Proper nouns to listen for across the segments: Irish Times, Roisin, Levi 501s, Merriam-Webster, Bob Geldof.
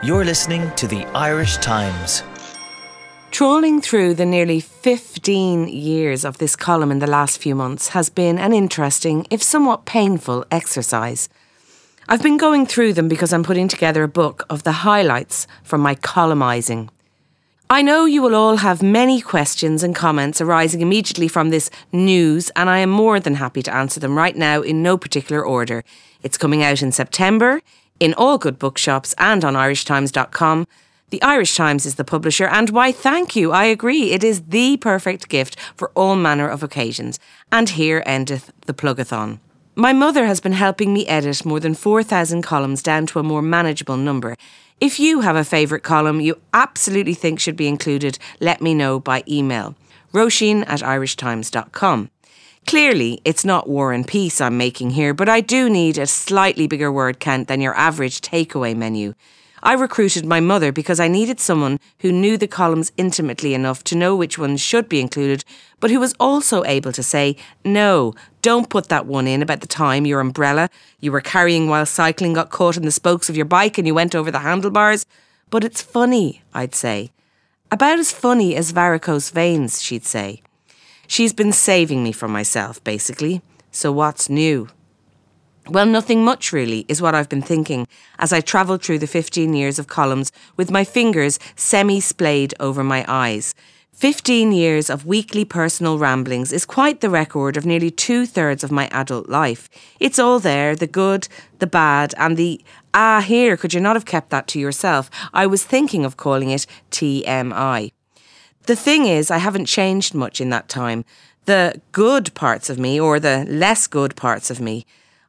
You're listening to the Irish Times. Trawling through the nearly 15 years of this column in the last few months has been an interesting, if somewhat painful, exercise. I've been going through them because I'm putting together a book of the highlights from my columnising. I know you will all have many questions and comments arising immediately from this news, and I am more than happy to answer them right now in no particular order. It's coming out in September, in all good bookshops and on irishtimes.com. The Irish Times is the publisher, and why thank you, I agree, it is the perfect gift for all manner of occasions. And here endeth the plugathon. My mother has been helping me edit more than 4,000 columns down to a more manageable number. If you have a favourite column you absolutely think should be included, let me know by email. Roisin@irishtimes.com. Clearly, it's not War and Peace I'm making here, but I do need a slightly bigger word count than your average takeaway menu. I recruited my mother because I needed someone who knew the columns intimately enough to know which ones should be included, but who was also able to say, no, don't put that one in about the time your umbrella you were carrying while cycling got caught in the spokes of your bike and you went over the handlebars. But it's funny, I'd say. About as funny as varicose veins, she'd say. She's been saving me from myself, basically. So what's new? Well, nothing much really is what I've been thinking as I travelled through the 15 years of columns with my fingers semi-splayed over my eyes. 15 years of weekly personal ramblings is quite the record of nearly 2/3 of my adult life. It's all there, the good, the bad and the, here, could you not have kept that to yourself? I was thinking of calling it TMI. The thing is, I haven't changed much in that time. The good parts of me or the less good parts of me.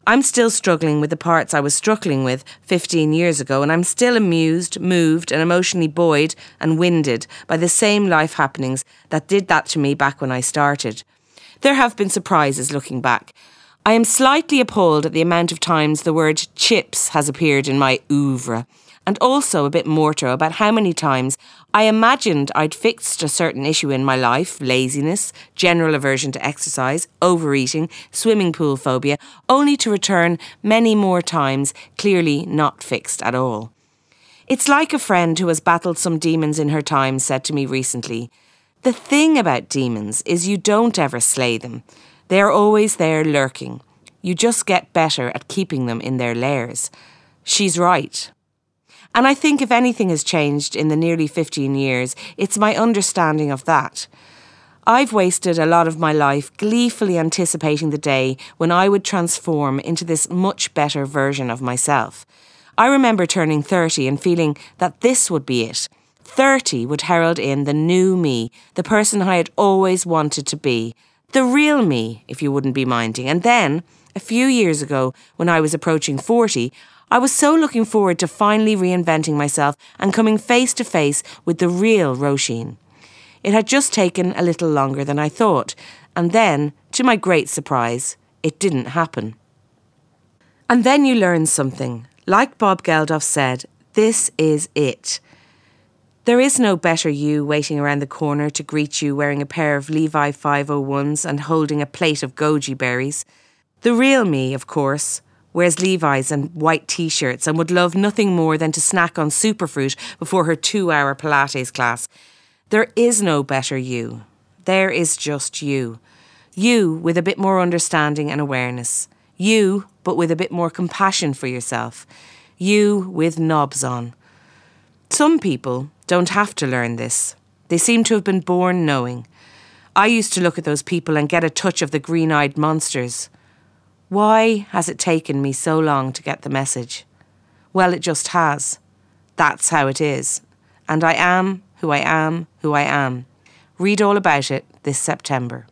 I'm still struggling with the parts I was struggling with 15 years ago, and I'm still amused, moved and emotionally buoyed and winded by the same life happenings that did that to me back when I started. There have been surprises looking back. I am slightly appalled at the amount of times the word chips has appeared in my oeuvre, and also a bit morto about how many times I imagined I'd fixed a certain issue in my life, laziness, general aversion to exercise, overeating, swimming pool phobia, only to return many more times clearly not fixed at all. It's like a friend who has battled some demons in her time said to me recently, the thing about demons is you don't ever slay them. They are always there lurking. You just get better at keeping them in their lairs. She's right. And I think if anything has changed in the nearly 15 years, it's my understanding of that. I've wasted a lot of my life gleefully anticipating the day when I would transform into this much better version of myself. I remember turning 30 and feeling that this would be it. 30 would herald in the new me, the person I had always wanted to be. The real me, if you wouldn't be minding. And then, a few years ago, when I was approaching 40, I was so looking forward to finally reinventing myself and coming face to face with the real Roisin. It had just taken a little longer than I thought, and then, to my great surprise, it didn't happen. And then you learn something. Like Bob Geldof said, this is it. There is no better you waiting around the corner to greet you wearing a pair of Levi 501s and holding a plate of goji berries. The real me, of course, wears Levi's and white t-shirts and would love nothing more than to snack on superfruit before her 2-hour Pilates class. There is no better you. There is just you. You with a bit more understanding and awareness. You, but with a bit more compassion for yourself. You with knobs on. Some people don't have to learn this. They seem to have been born knowing. I used to look at those people and get a touch of the green-eyed monsters. Why has it taken me so long to get the message? Well, it just has. That's how it is. And I am who I am who I am. Read all about it this September.